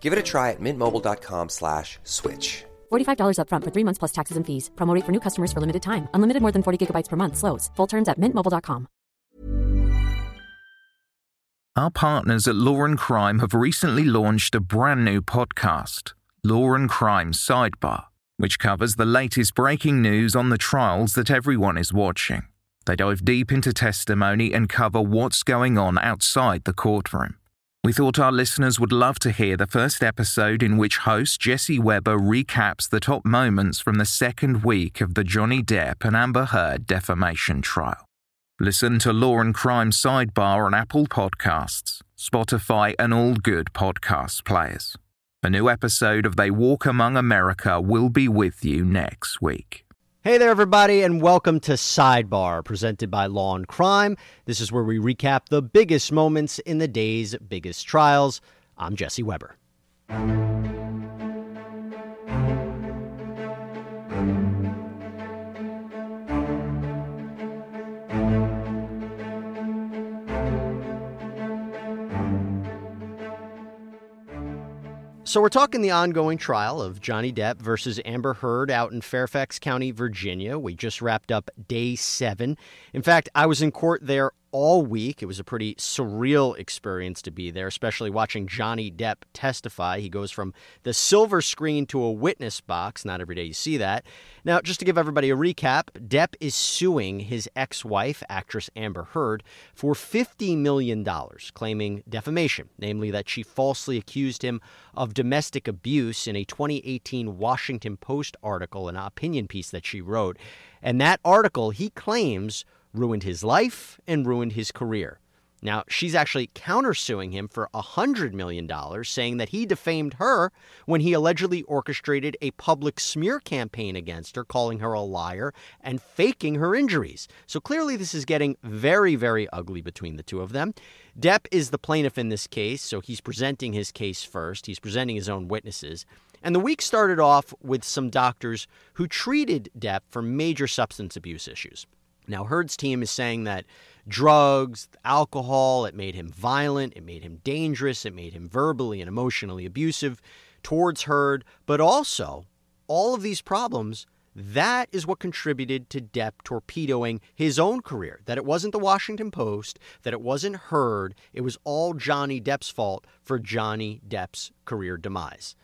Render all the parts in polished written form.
Give it a try at mintmobile.com/switch. $45 up front for 3 months plus taxes and fees. Promo rate for new customers for limited time. Unlimited more than 40 gigabytes per month slows. Full terms at mintmobile.com. Our partners at Law & Crime have recently launched a brand new podcast, Law & Crime Sidebar, which covers the latest breaking news on the trials that everyone is watching. They dive deep into testimony and cover what's going on outside the courtroom. We thought our listeners would love to hear the first episode in which host Jesse Weber recaps the top moments from the second week of the Johnny Depp and Amber Heard defamation trial. Listen to Law & Crime Sidebar on Apple Podcasts, Spotify, and all good podcast players. A new episode of They Walk Among America will be with you next week. Hey there, everybody, and welcome to Sidebar, presented by Law & Crime. This is where we recap the biggest moments in the day's biggest trials. I'm Jesse Weber. So we're talking the ongoing trial of Johnny Depp versus Amber Heard out in Fairfax County, Virginia. We just wrapped up day 7. In fact, I was in court there all week. It was a pretty surreal experience to be there, especially watching Johnny Depp testify. He goes from the silver screen to a witness box. Not every day you see that. Now, just to give everybody a recap, Depp is suing his ex-wife, actress Amber Heard, for $50 million, claiming defamation, namely that she falsely accused him of domestic abuse in a 2018 Washington Post article, an opinion piece that she wrote. And that article, he claims, ruined his life and ruined his career. Now, she's actually countersuing him for $100 million, saying that he defamed her when he allegedly orchestrated a public smear campaign against her, calling her a liar and faking her injuries. So clearly this is getting very, very ugly between the two of them. Depp is the plaintiff in this case, so he's presenting his case first. He's presenting his own witnesses. And the week started off with some doctors who treated Depp for major substance abuse issues. Now, Heard's team is saying that drugs, alcohol, it made him violent, it made him dangerous, it made him verbally and emotionally abusive towards Heard, but also all of these problems, that is what contributed to Depp torpedoing his own career, that it wasn't the Washington Post, that it wasn't Heard, it was all Johnny Depp's fault for Johnny Depp's career demise.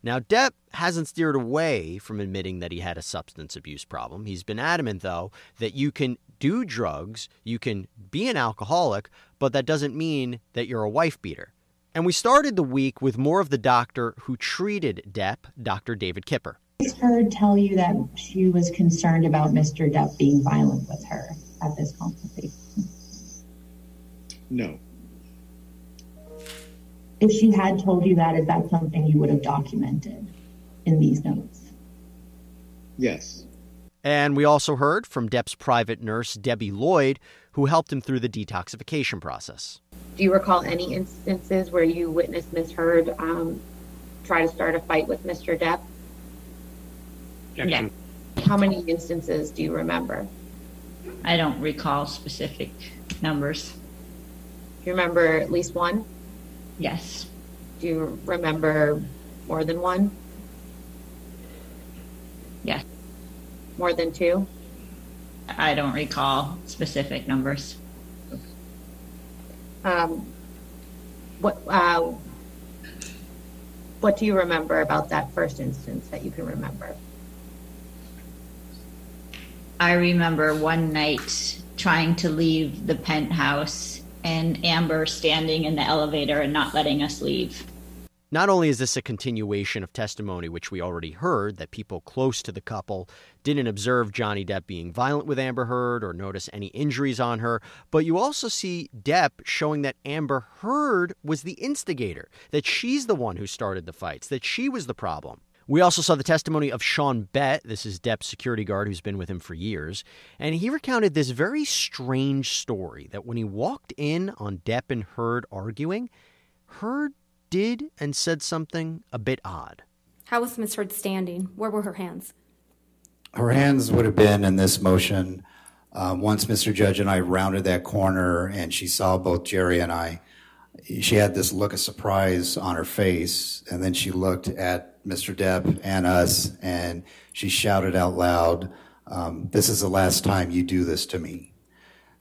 Now, Depp hasn't steered away from admitting that he had a substance abuse problem. He's been adamant, though, that you can do drugs, you can be an alcoholic, but that doesn't mean that you're a wife beater. And we started the week with more of the doctor who treated Depp, Dr. David Kipper. He's heard tell you that she was concerned about Mr. Depp being violent with her at this consultation. No. If she had told you that, is that something you would have documented in these notes? Yes. And we also heard from Depp's private nurse, Debbie Lloyd, who helped him through the detoxification process. Do you recall any instances where you witnessed Ms. Heard try to start a fight with Mr. Depp? Yeah. How many instances do you remember? I don't recall specific numbers. Do you remember at least one? Yes. Do you remember more than one? Yes. More than two? I don't recall specific numbers. What What do you remember about that first instance that you can remember? I remember one night trying to leave the penthouse and Amber standing in the elevator and not letting us leave. Not only is this a continuation of testimony, which we already heard, that people close to the couple didn't observe Johnny Depp being violent with Amber Heard or notice any injuries on her, but you also see Depp showing that Amber Heard was the instigator, that she's the one who started the fights, that she was the problem. We also saw the testimony of Sean Bett. This is Depp's security guard who's been with him for years. And he recounted this very strange story that when he walked in on Depp and Heard arguing, Heard did and said something a bit odd. How was Ms. Heard standing? Where were her hands? Her hands would have been in this motion. Once Mr. Judge and I rounded that corner and she saw both Jerry and I, she had this look of surprise on her face, and then she looked at Mr. Depp and us, and she shouted out loud, "This is the last time you do this to me."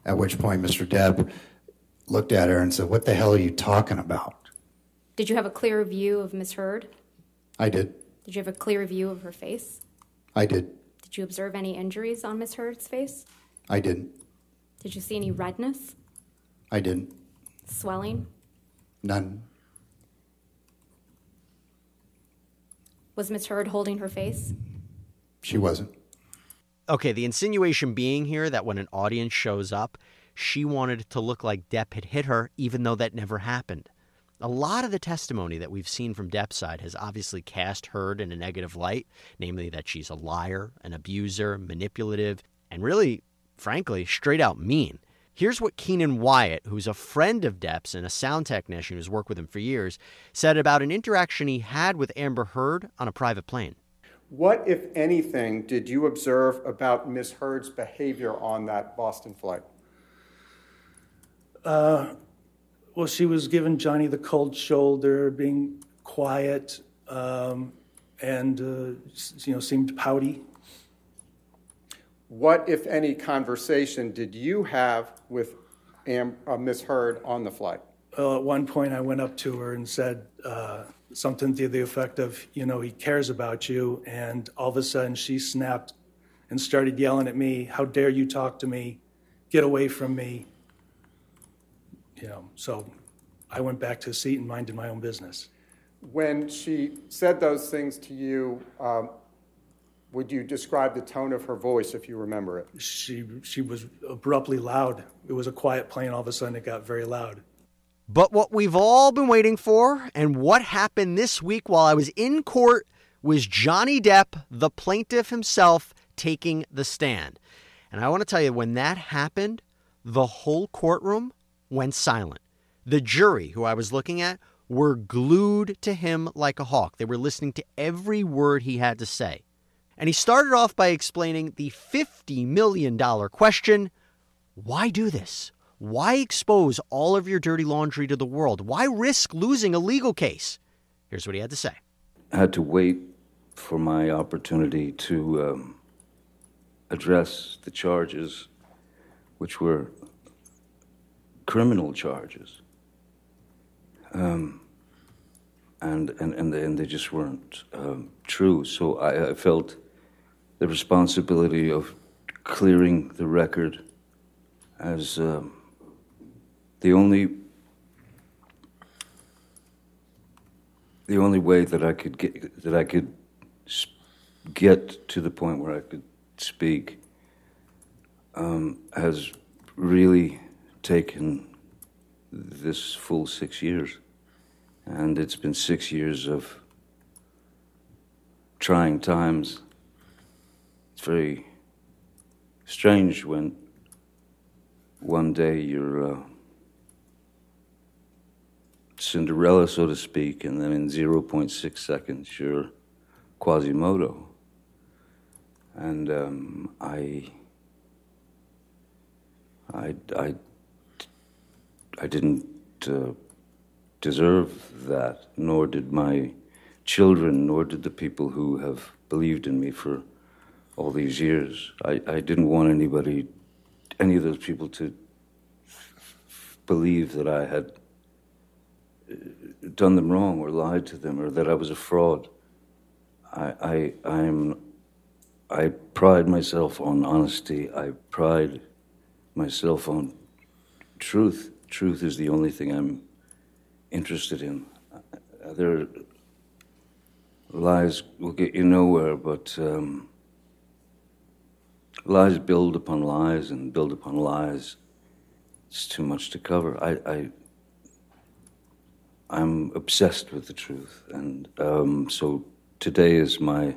At which point Mr. Depp looked at her and said, "What the hell are you talking about?" Did you have a clear view of Ms. Heard? I did. Did you have a clear view of her face? I did. Did you observe any injuries on Ms. Heard's face? I didn't. Did you see any redness? I didn't. Swelling? None. Was Ms. Heard holding her face? She wasn't. Okay, the insinuation being here that when an audience shows up, she wanted it to look like Depp had hit her, even though that never happened. A lot of the testimony that we've seen from Depp's side has obviously cast Heard in a negative light, namely that she's a liar, an abuser, manipulative, and really, frankly, straight out mean. Here's what Keenan Wyatt, who's a friend of Depp's and a sound technician who's worked with him for years, said about an interaction he had with Amber Heard on a private plane. What, if anything, did you observe about Ms. Heard's behavior on that Boston flight? Well, she was giving Johnny the cold shoulder, being quiet, and seemed pouty. What, if any, conversation did you have with Ms. Heard on the flight? At one point, I went up to her and said something to the effect of, he cares about you. And all of a sudden, she snapped and started yelling at me, "How dare you talk to me? Get away from me." So I went back to a seat and minded my own business. When she said those things to you, would you describe the tone of her voice, if you remember it? She was abruptly loud. It was a quiet plane. All of a sudden, it got very loud. But what we've all been waiting for, and what happened this week while I was in court, was Johnny Depp, the plaintiff himself, taking the stand. And I want to tell you, when that happened, the whole courtroom went silent. The jury, who I was looking at, were glued to him like a hawk. They were listening to every word he had to say. And he started off by explaining the $50 million question, why do this? Why expose all of your dirty laundry to the world? Why risk losing a legal case? Here's what he had to say. I had to wait for my opportunity to address the charges, which were criminal charges. And they just weren't true. So I felt the responsibility of clearing the record as the only way that I could get to the point where I could speak has really taken this full 6 years. And it's been 6 years of trying times. It's very strange when one day you're Cinderella, so to speak, and then in 0.6 seconds you're Quasimodo. And I didn't deserve that, nor did my children, nor did the people who have believed in me for all these years. I didn't want any of those people to believe that I had done them wrong or lied to them or that I was a fraud. I pride myself on honesty. I pride myself on truth. Truth is the only thing I'm interested in. Other lies will get you nowhere, but lies build upon lies and build upon lies. It's too much to cover. I'm obsessed with the truth, and so today is the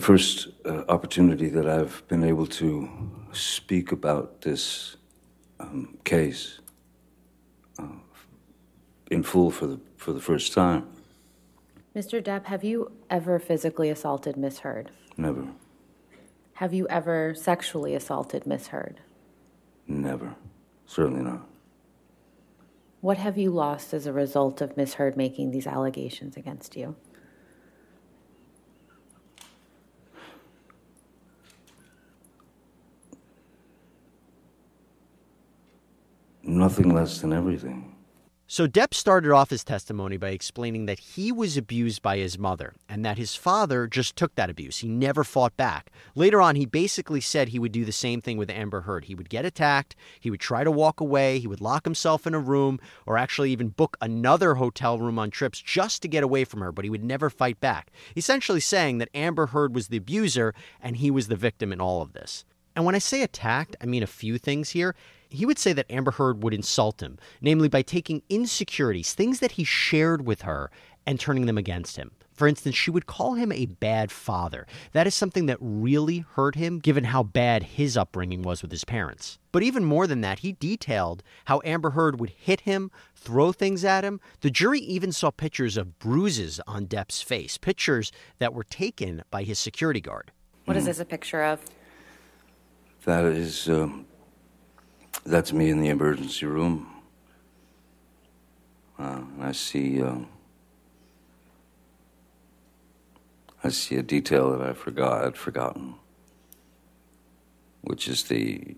first opportunity that I've been able to speak about this case in full for the first time. Mr. Depp, have you ever physically assaulted Ms. Heard? Never. Have you ever sexually assaulted Ms. Heard? Never. Certainly not. What have you lost as a result of Ms. Heard making these allegations against you? Nothing less than everything. So Depp started off his testimony by explaining that he was abused by his mother and that his father just took that abuse. He never fought back. Later on, he basically said he would do the same thing with Amber Heard. He would get attacked. He would try to walk away. He would lock himself in a room or actually even book another hotel room on trips just to get away from her, but he would never fight back, essentially saying that Amber Heard was the abuser and he was the victim in all of this. And when I say attacked, I mean a few things here. He would say that Amber Heard would insult him, namely by taking insecurities, things that he shared with her, and turning them against him. For instance, she would call him a bad father. That is something that really hurt him, given how bad his upbringing was with his parents. But even more than that, he detailed how Amber Heard would hit him, throw things at him. The jury even saw pictures of bruises on Depp's face, pictures that were taken by his security guard. What is this a picture of? That is... That's me in the emergency room. I see a detail that I'd forgotten, which is the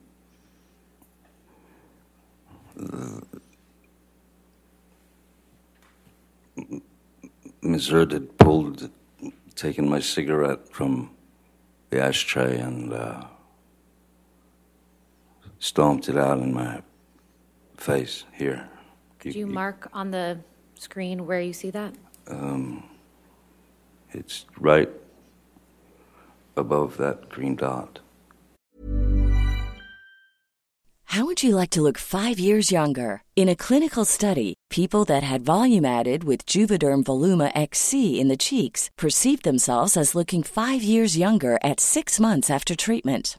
Ms. Heard had taken my cigarette from the ashtray and stomped it out in my face here. Could you mark on the screen where you see that? It's right above that green dot. How would you like to look 5 years younger? In a clinical study, people that had volume added with Juvederm Voluma XC in the cheeks perceived themselves as looking 5 years younger at 6 months after treatment.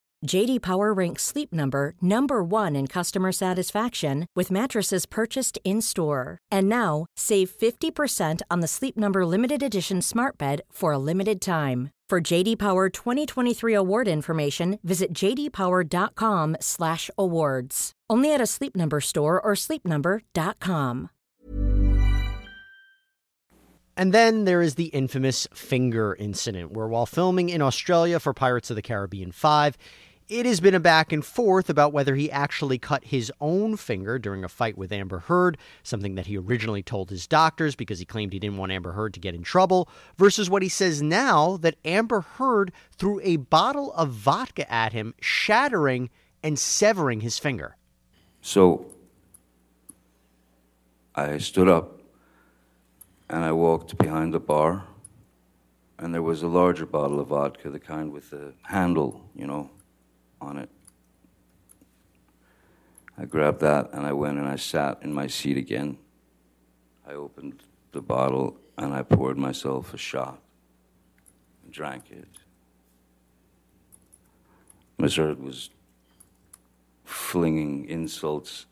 JD Power ranks Sleep Number number one in customer satisfaction with mattresses purchased in-store. And now, save 50% on the Sleep Number Limited Edition Smart Bed for a limited time. For JD Power 2023 award information, visit jdpower.com/awards. Only at a Sleep Number store or sleepnumber.com. And then there is the infamous finger incident, where while filming in Australia for Pirates of the Caribbean 5, It has been a back and forth about whether he actually cut his own finger during a fight with Amber Heard, something that he originally told his doctors because he claimed he didn't want Amber Heard to get in trouble, versus what he says now that Amber Heard threw a bottle of vodka at him, shattering and severing his finger. So I stood up and I walked behind the bar, and there was a larger bottle of vodka, the kind with the handle, you know, on it. I grabbed that and I went and I sat in my seat again. I opened the bottle and I poured myself a shot and drank it. Ms. Heard was flinging insults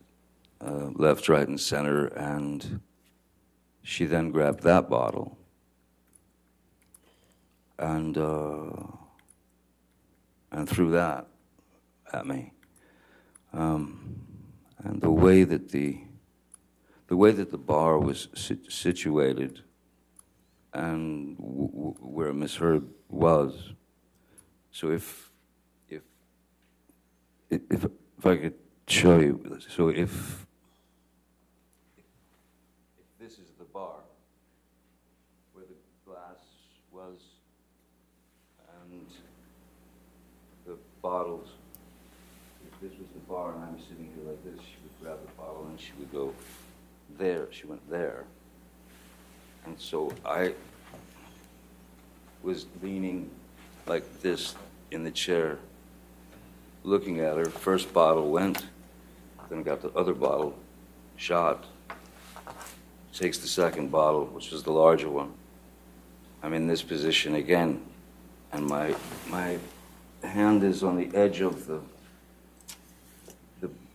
left, right, and center, and she then grabbed that bottle and threw that at me, and the way that the bar was situated, and where Miss Heard was. So if I could show you, so if this is the bar where the glass was and the bottles. This was the bar, and I was sitting here like this. She would grab the bottle, and she would go there. She went there. And so I was leaning like this in the chair, looking at her. First bottle went, then got the other bottle, shot, takes the second bottle, which was the larger one. I'm in this position again, and my hand is on the edge of the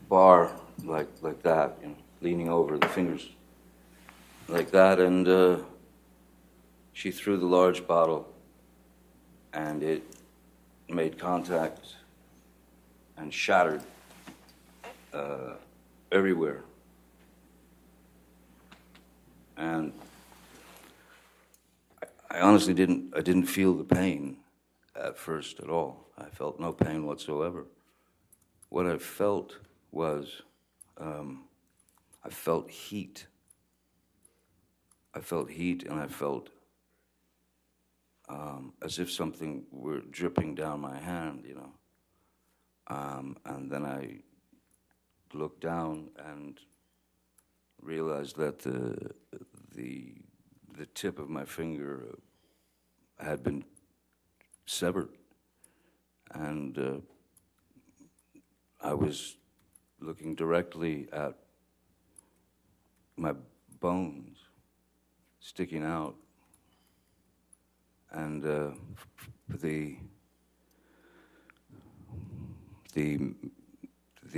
bar, like that, you know, leaning over, the fingers like that, and she threw the large bottle, and it made contact and shattered everywhere. And I honestly didn't feel the pain at first at all. I felt no pain whatsoever. What I felt was, I felt heat. And I felt as if something were dripping down my hand, you know. And then I looked down and realized that the tip of my finger had been severed, and I was looking directly at my bones sticking out, and the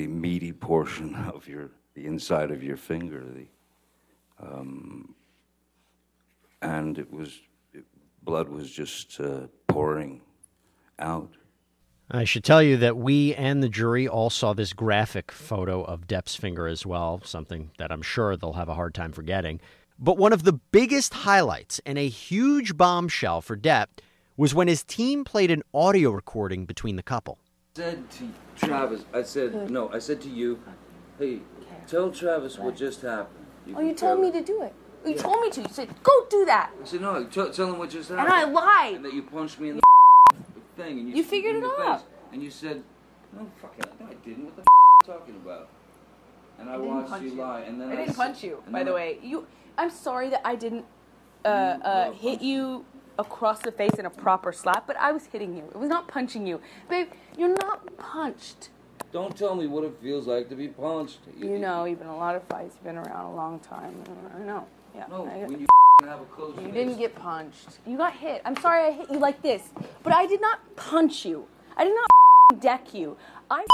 meaty portion of the inside of your finger, and blood was just pouring out. I should tell you that we and the jury all saw this graphic photo of Depp's finger as well, something that I'm sure they'll have a hard time forgetting. But one of the biggest highlights and a huge bombshell for Depp was when his team played an audio recording between the couple. I said to Travis, I said to you, hey, tell Travis what just happened. You told me to do it. You told me to. You said, go do that. I said, no, tell him what just happened. And I lied. And that you punched me in the thing. And you figured it out. And you said, no, fucking, no, I didn't. What the are you talking about? And I watched you lie. And then I didn't punch you, by the way. I'm sorry that I didn't hit you across the face in a proper slap, but I was hitting you. It was not punching you. Babe, you're not punched. Don't tell me what it feels like to be punched. You know, you've been in a lot of fights. You've been around a long time. I know. Yeah. No, when you have a close face. You didn't get punched. You got hit. I'm sorry I hit you like this, but I did not punch you. I did not deck you. I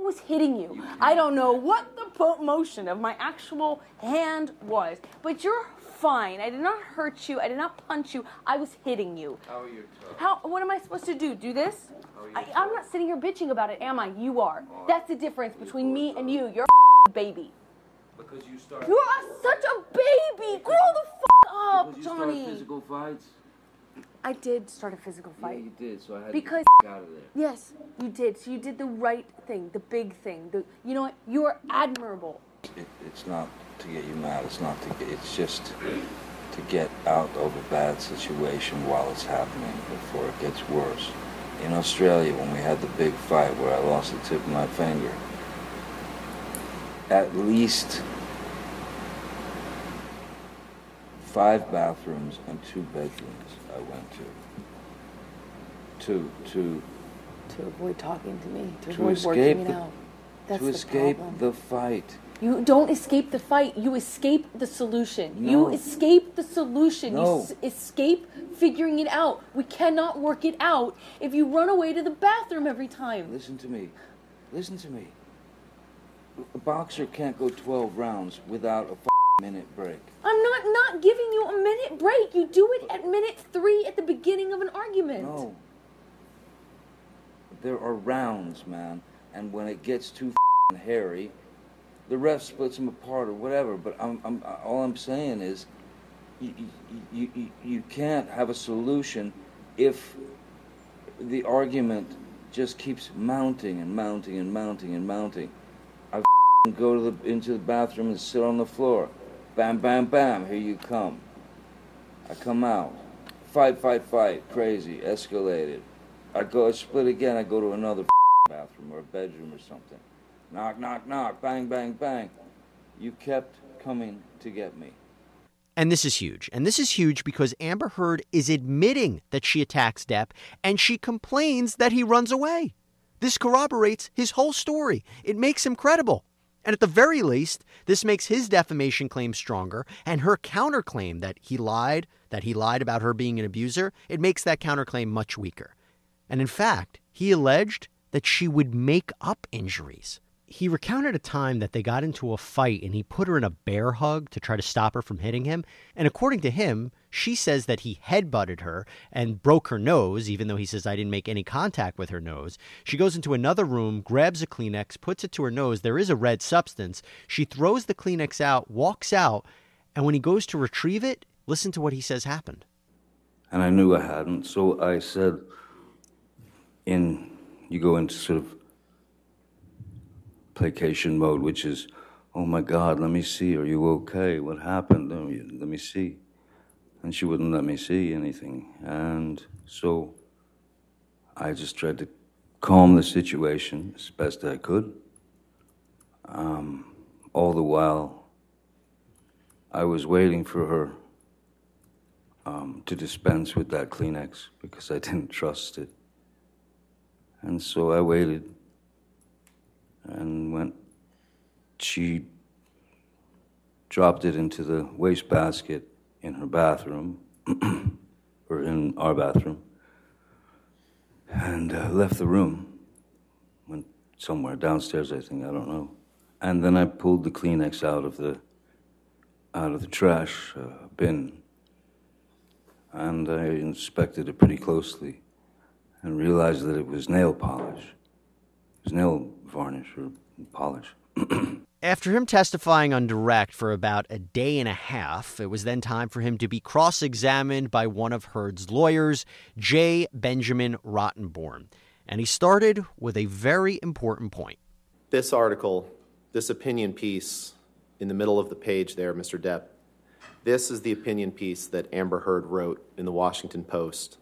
was hitting you. I don't know what the motion of my actual hand was, but you're fine. I did not hurt you. I did not punch you. I was hitting you. How are you? What am I supposed to do? Do this? I'm not sitting here bitching about it, am I? You are. That's the difference between me and you. You're a baby. Because you start. You are such a baby. Grow the f up, Johnny. Because you start physical fights. I did start a physical fight. Yeah, you did, so I had to get out of there. Yes, you did. So you did the right thing, the big thing. The, you know what? You are admirable. It's not to get you mad. It's not to get... It's just to get out of a bad situation while it's happening before it gets worse. In Australia, when we had the big fight where I lost the tip of my finger, at least 5 bathrooms and 2 bedrooms I went to. To avoid talking to me, to avoid working it out. That's the problem. To escape the fight. You don't escape the fight. You escape the solution. No. You escape the solution. No. You escape figuring it out. We cannot work it out if you run away to the bathroom every time. Listen to me. Listen to me. A boxer can't go 12 rounds without a minute break. I'm not giving you a minute break. You do it at minute 3 at the beginning of an argument. No. There are rounds, man. And when it gets too hairy... The ref splits them apart or whatever, but all I'm saying is you can't have a solution if the argument just keeps mounting and mounting and mounting and mounting. I go to into the bathroom and sit on the floor. Bam, bam, bam, here you come. I come out. Fight, fight, fight. Crazy. Escalated. I split again. I go to another bathroom or a bedroom or something. Knock, knock, knock, bang, bang, bang. You kept coming to get me. And this is huge. And this is huge because Amber Heard is admitting that she attacks Depp, and she complains that he runs away. This corroborates his whole story. It makes him credible. And at the very least, this makes his defamation claim stronger, and her counterclaim that he lied about her being an abuser, it makes that counterclaim much weaker. And in fact, he alleged that she would make up injuries. He recounted a time that they got into a fight and he put her in a bear hug to try to stop her from hitting him. And according to him, she says that he headbutted her and broke her nose, even though he says, I didn't make any contact with her nose. She goes into another room, grabs a Kleenex, puts it to her nose. There is a red substance. She throws the Kleenex out, walks out, and when he goes to retrieve it, listen to what he says happened. And I knew I hadn't, so I said, you go into sort of placation mode, which is, oh my God, let me see, are you okay? What happened? Let me see. And she wouldn't let me see anything. And so I just tried to calm the situation as best I could. All the while, I was waiting for her to dispense with that Kleenex because I didn't trust it. And so I waited. And when she dropped it into the wastebasket in her bathroom, or in our bathroom, and left the room, went somewhere downstairs, I think, I don't know. And then I pulled the Kleenex out of the trash bin, and I inspected it pretty closely, and realized that it was nail polish. It was nail varnish or polish. After him testifying on direct for about a day and a half, it was then time for him to be cross-examined by one of Heard's lawyers, J. Benjamin Rottenborn. And he started with a very important point. This article, this opinion piece in the middle of the page there, Mr. Depp, this is the opinion piece that Amber Heard wrote in the Washington Post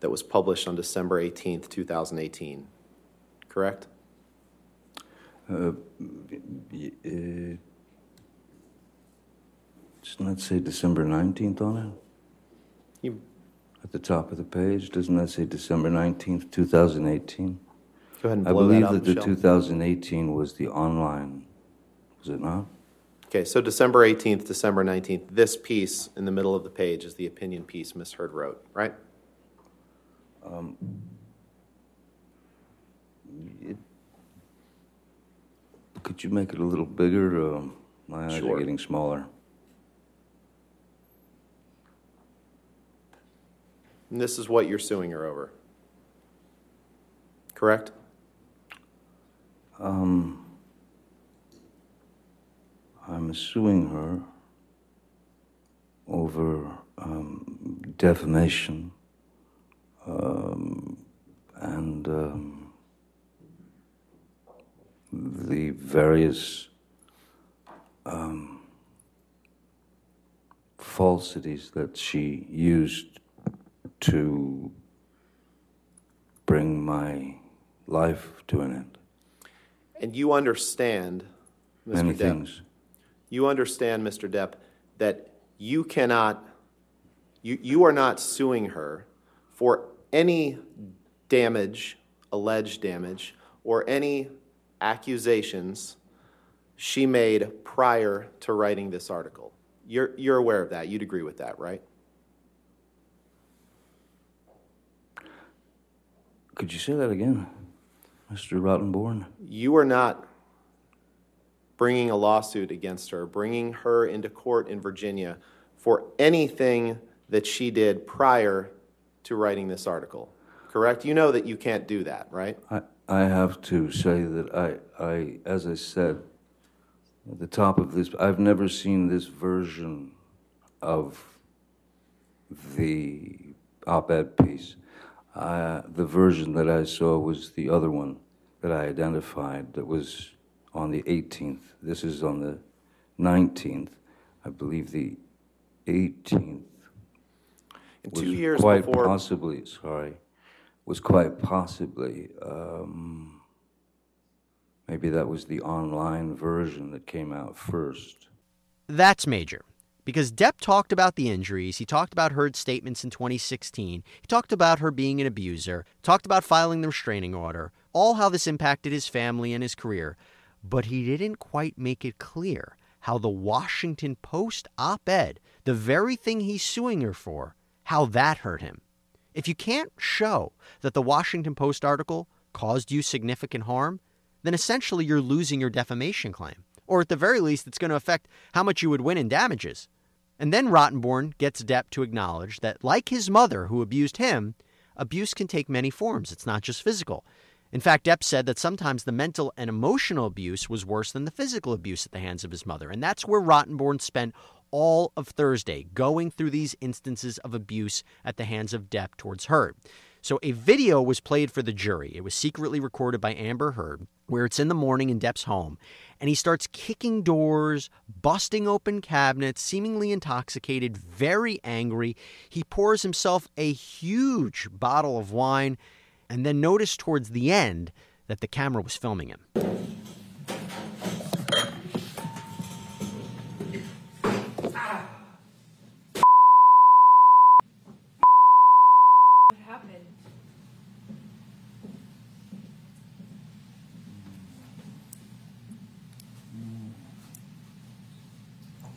that was published on December 18th, 2018. Correct? Doesn't that say December 19th on it? At the top of the page, doesn't that say December 19th, 2018? Go ahead and blow that up, I believe that the 2018 was the online, was it not? Okay, so December 18th, December 19th, this piece in the middle of the page is the opinion piece Ms. Heard wrote, right? Could you make it a little bigger? My eyes are getting smaller. And this is what you're suing her over, correct? I'm suing her over defamation and the various falsities that she used to bring my life to an end. And you understand, Mr. Many Depp, things. You understand, Mr. Depp, that you cannot, you are not suing her for any damage, alleged damage, or any accusations she made prior to writing this article. You're aware of that. You'd agree with that, right? Could you say that again, Mr. Rottenborn? You are not bringing a lawsuit against her, bringing her into court in Virginia for anything that she did prior to writing this article, correct? You know that you can't do that, right? I have to say that I as I said at the top of this, I've never seen this version of the op-ed piece. The version that I saw was the other one that I identified that was on the 18th. This is on the 19th. I believe the 18th was 2 years quite before... possibly, sorry, was quite possibly, maybe that was the online version that came out first. That's major. Because Depp talked about the injuries, he talked about Heard's statements in 2016, he talked about her being an abuser, talked about filing the restraining order, all how this impacted his family and his career. But he didn't quite make it clear how the Washington Post op-ed, the very thing he's suing her for, how that hurt him. If you can't show that the Washington Post article caused you significant harm, then essentially you're losing your defamation claim. Or at the very least, it's going to affect how much you would win in damages. And then Rottenborn gets Depp to acknowledge that, like his mother who abused him, abuse can take many forms. It's not just physical. In fact, Depp said that sometimes the mental and emotional abuse was worse than the physical abuse at the hands of his mother. And that's where Rottenborn spent all of Thursday going through these instances of abuse at the hands of Depp towards Heard. So a video was played for the jury. It was secretly recorded by Amber Heard, where it's in the morning in Depp's home, and he starts kicking doors, busting open cabinets, seemingly intoxicated, very angry. He pours himself a huge bottle of wine, and then noticed towards the end that the camera was filming him.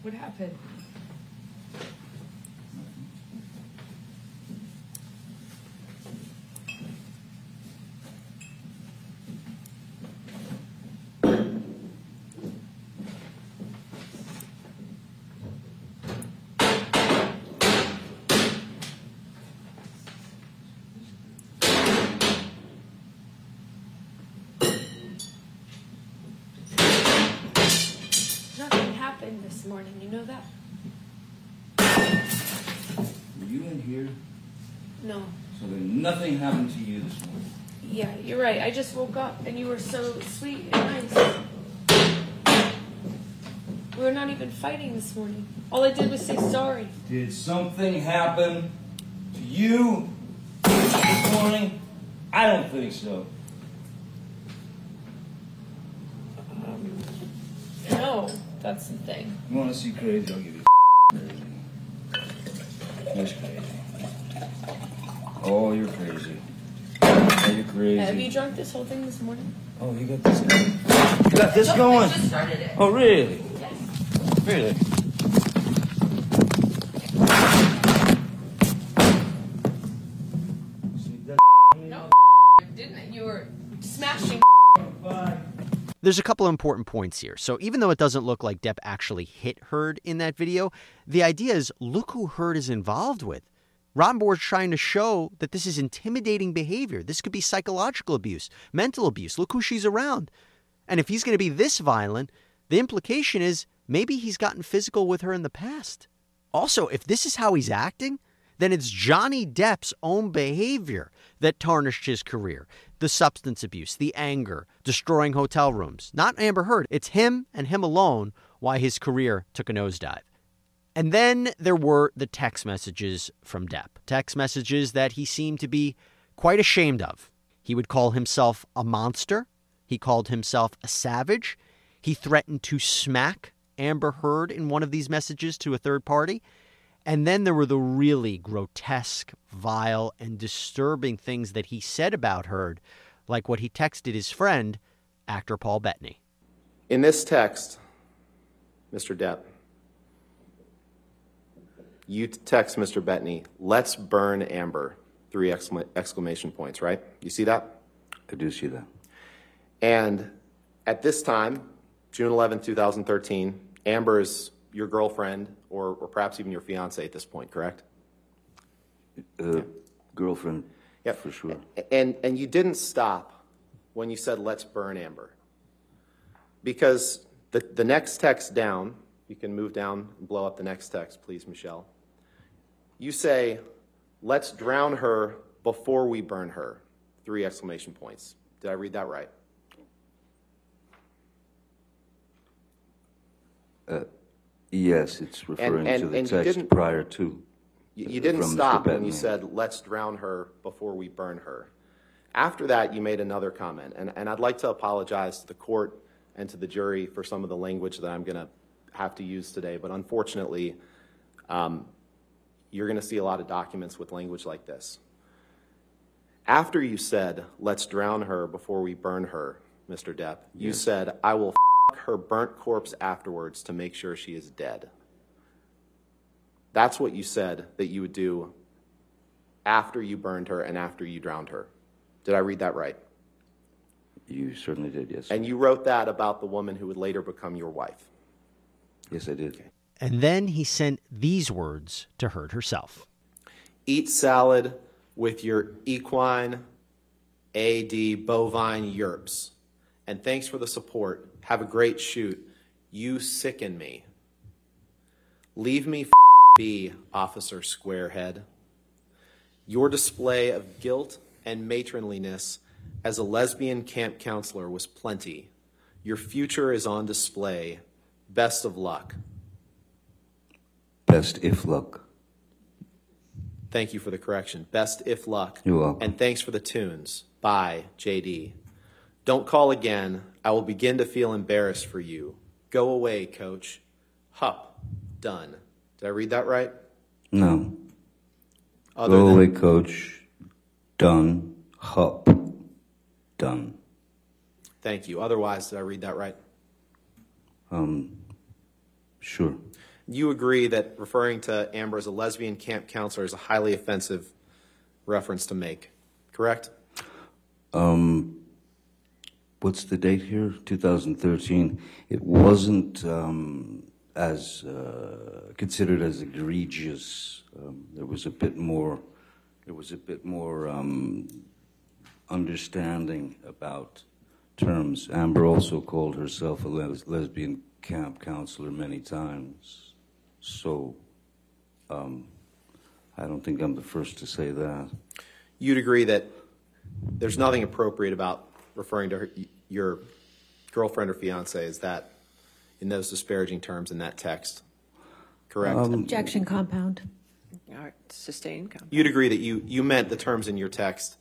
What happened? This morning, you know that? Were you in here? No. So then nothing happened to you this morning? Yeah, you're right. I just woke up and you were so sweet and nice. We were not even fighting this morning. All I did was say sorry. Did something happen to you this morning? I don't think so. No. That's the thing. You want to see crazy? I'll give you crazy. That's crazy. Oh, you're crazy. Oh, you're crazy. Have you drunk this whole thing this morning? Oh, you got this going. You got this going? I just started it. Oh, really? Yes. Really? No, didn't. You were smashing. Bye. There's a couple of important points here. So even though it doesn't look like Depp actually hit Heard in that video, the idea is look who Heard is involved with. Rottenborn's trying to show that this is intimidating behavior. This could be psychological abuse, mental abuse. Look who she's around. And if he's going to be this violent, the implication is maybe he's gotten physical with her in the past. Also, if this is how he's acting, then it's Johnny Depp's own behavior that tarnished his career. The substance abuse, the anger, destroying hotel rooms. Not Amber Heard. It's him and him alone why his career took a nosedive. And then there were the text messages from Depp. Text messages that he seemed to be quite ashamed of. He would call himself a monster. He called himself a savage. He threatened to smack Amber Heard in one of these messages to a third party. And then there were the really grotesque, vile, and disturbing things that he said about Heard, like what he texted his friend, actor Paul Bettany. In this text, Mr. Depp, you text Mr. Bettany, "Let's burn Amber," 3 exclamation points, right? You see that? I do see that. And at this time, June 11, 2013, Amber is your girlfriend or perhaps even your fiance at this point, correct? Girlfriend, yep. For sure. And you didn't stop when you said, "Let's burn Amber." Because the next text down, you can move down and blow up the next text, please, Michelle. You say, "Let's drown her before we burn her," 3 exclamation points. Did I read that right? Yes, it's referring to the text prior to. You didn't stop when you said, "Let's drown her before we burn her." After that, you made another comment. And I'd like to apologize to the court and to the jury for some of the language that I'm going to have to use today. But unfortunately, you're going to see a lot of documents with language like this. After you said, "Let's drown her before we burn her," Mr. Depp, you said, "I will her burnt corpse afterwards to make sure she is dead." That's what you said that you would do after you burned her and after you drowned her. Did I read that right? You certainly did, yes. And you wrote that about the woman who would later become your wife. Yes, I did. Okay. And then he sent these words to Heard herself. "Eat salad with your equine, A.D. bovine yerps. And thanks for the support. Have a great shoot. You sicken me. Leave me be, Officer Squarehead. Your display of guilt and matronliness as a lesbian camp counselor was plenty. Your future is on display. Best of luck." Best if luck. Thank you for the correction. Best if luck. You're welcome. And thanks for the tunes. Bye, JD. Don't call again. I will begin to feel embarrassed for you. Go away, coach. Hup. Done. Did I read that right? No. Go away, coach. Done. Hup. Done. Thank you. Otherwise, did I read that right? Sure. You agree that referring to Amber as a lesbian camp counselor is a highly offensive reference to make, correct? What's the date here? 2013. It wasn't as considered as egregious. There was a bit more understanding about terms. Amber also called herself a lesbian camp counselor many times. So I don't think I'm the first to say that. You'd agree that there's nothing appropriate about referring to her, your girlfriend or fiance, is that in those disparaging terms in that text, correct? Objection compound. All right, sustained compound. You'd agree that you meant the terms in your text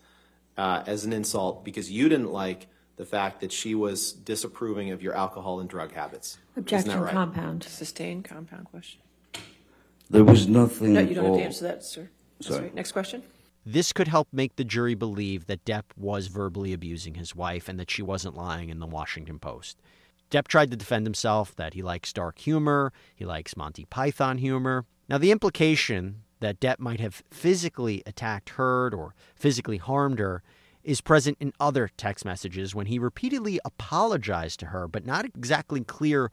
as an insult because you didn't like the fact that she was disapproving of your alcohol and drug habits. Objection right? compound. Sustained compound question. There was nothing. No, you don't have to answer that, sir. Sorry. Right. Next question. This could help make the jury believe that Depp was verbally abusing his wife and that she wasn't lying in the Washington Post. Depp tried to defend himself that he likes dark humor, he likes Monty Python humor. Now, the implication that Depp might have physically attacked Heard or physically harmed her is present in other text messages when he repeatedly apologized to her, but not exactly clear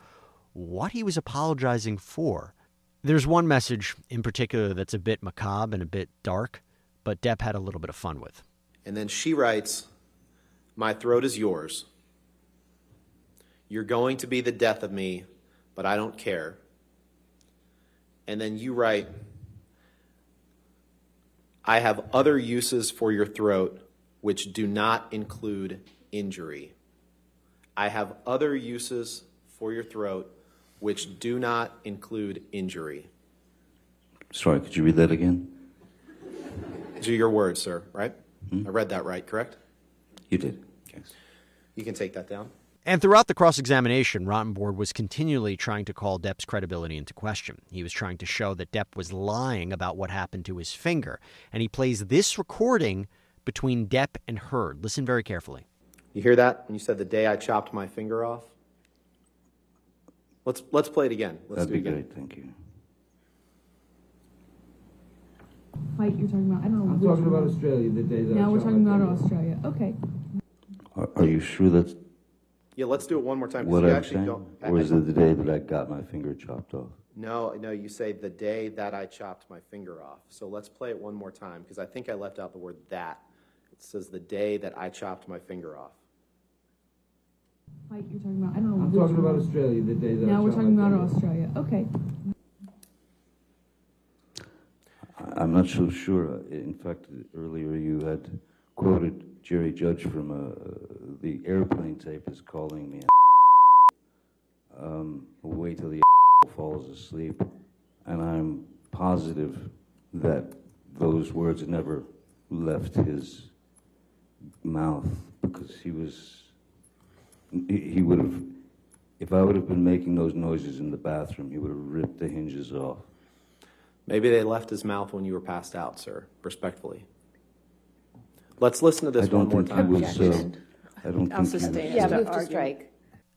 what he was apologizing for. There's one message in particular that's a bit macabre and a bit dark, but Depp had a little bit of fun with. And then she writes, "My throat is yours. You're going to be the death of me, but I don't care." And then you write, I have other uses for your throat which do not include injury. I have other uses for your throat which do not include injury. Sorry, could you read that again? These are your words, sir, right? Mm-hmm. I read that right, correct? You did. Yes. You can take that down. And throughout the cross-examination, Rottenborn was continually trying to call Depp's credibility into question. He was trying to show that Depp was lying about what happened to his finger. And he plays this recording between Depp and Heard. Listen very carefully. You hear that? And you said, the day I chopped my finger off? Let's play it again. Let's do it again. That'd be great, thank you. Fight you're talking about? I don't know. I'm talking about Australia the day that I chopped my finger off. Now we're talking about Australia. Okay. Are you sure that's... Yeah, let's do it one more time. What I'm saying? Or is it the day that I got my finger chopped off? No, you say the day that I chopped my finger off. So let's play it one more time, because I think I left out the word that. It says the day that I chopped my finger off. Fight you're talking about? I don't know. I'm talking about Australia the day that I chopped my finger off. Now we're talking about Australia. Okay. I'm not so sure. In fact, earlier you had quoted Jerry Judge from the airplane tape is calling me. Wait till the falls asleep, and I'm positive that those words never left his mouth, because he would have, if I would have been making those noises in the bathroom, he would have ripped the hinges off. Maybe they left his mouth when you were passed out, sir, respectfully. Let's listen to this one more time. I'll sustain our strike.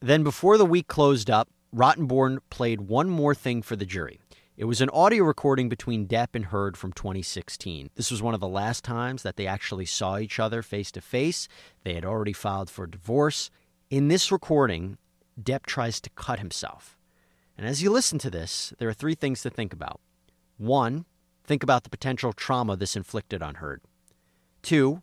Then before the week closed up, Rottenborn played one more thing for the jury. It was an audio recording between Depp and Heard from 2016. This was one of the last times that they actually saw each other face to face. They had already filed for divorce. In this recording, Depp tries to cut himself. And as you listen to this, there are three things to think about. One, think about the potential trauma this inflicted on Heard. Two,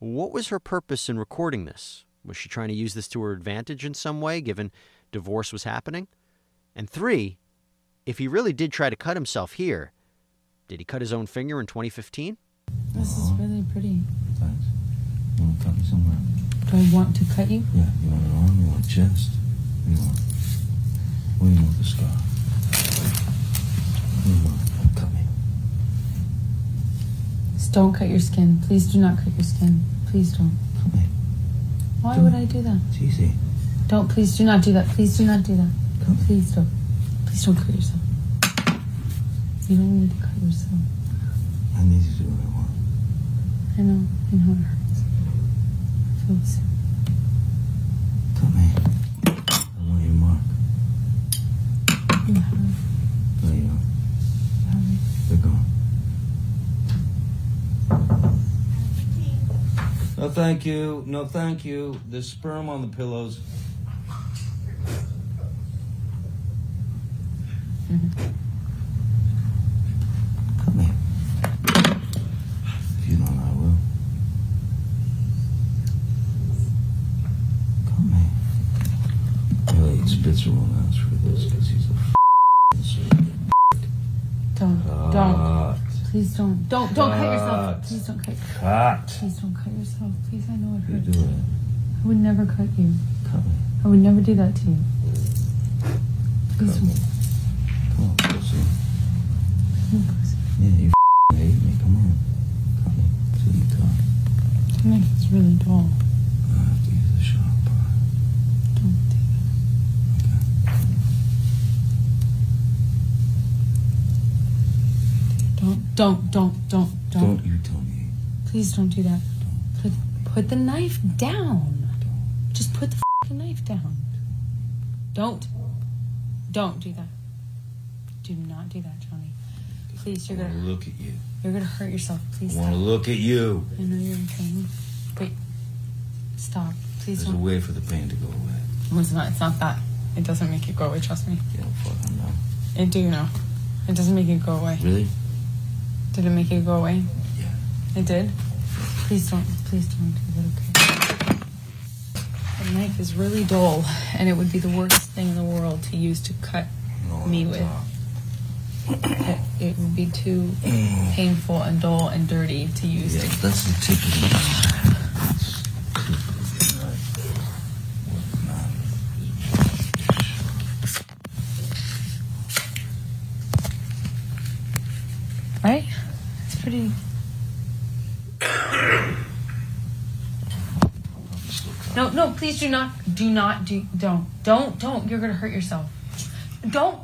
what was her purpose in recording this? Was she trying to use this to her advantage in some way, given divorce was happening? And three, if he really did try to cut himself here, did he cut his own finger in 2015? This is really pretty. Thanks. You want to cut me somewhere? Do I want to cut you? Yeah, you want an arm, you want a chest, you want... What do you want, the scar? What do you want? Don't cut me. Don't cut your skin. Please do not cut your skin. Please don't. Cut me. Why would I do that? It's easy. Don't. Please do not do that. Please do not do that. Cut me. Please don't. Please don't cut yourself. You don't need to cut yourself. I need to do what I want. I know it hurts. I feel the same. Cut me. I want your mark. You have it. No, you don't. You have it. They're gone. No, thank you. No, thank you. There's sperm on the pillows. Come here. If you don't, I will. Come here. Really, Spitzer won't answer for this because he's a Don't. Please don't. Don't cut yourself. Please don't cut yourself. Please don't cut yourself. Please, I know it hurts. You do it. I would never cut you. Cut me. I would never do that to you. Please don't. Come on, pussy. Come on, pussy. Yeah, you hate me. Come on. Cut me. It's really tall. Come on, it's really tall. I have to use a sharp part. Don't do that. Okay. Don't. Don't you tell me. Please don't do that. Don't. Put the knife down. Don't. Just put the knife down. Don't. Don't do that. Do not do that, Johnny. Please, you're going to look at you. You're going to hurt yourself. Please stop. I want to look at you. I know you're in pain. Wait. Stop. Please There's a way for the pain to go away. Well, it's not that. It doesn't make it go away, trust me. You don't fucking know. I do know. It doesn't make it go away. Really? Did it make it go away? Yeah. It did? Please don't do that, okay? The knife is really dull, and it would be the worst thing in the world to use to cut me with. it would be too painful and dull and dirty to use. Yeah, that's the ticket. Right? It's pretty... No, please don't. You're going to hurt yourself. Don't.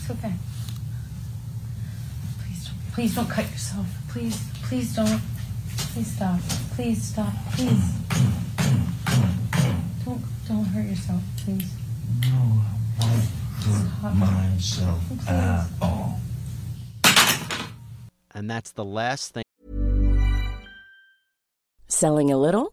It's okay. Please don't cut yourself. Please don't. Please stop. Please. Don't hurt yourself, please. No, I won't hurt myself at all. And that's the last thing. Selling a little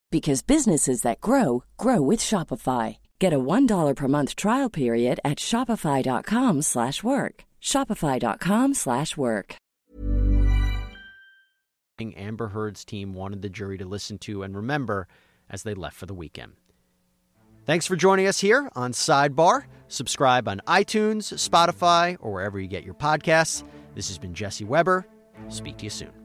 Because businesses that grow, grow with Shopify. Get a $1 per month trial period at shopify.com/work. Shopify.com/work. Amber Heard's team wanted the jury to listen to and remember as they left for the weekend. Thanks for joining us here on Sidebar. Subscribe on iTunes, Spotify, or wherever you get your podcasts. This has been Jesse Weber. Speak to you soon.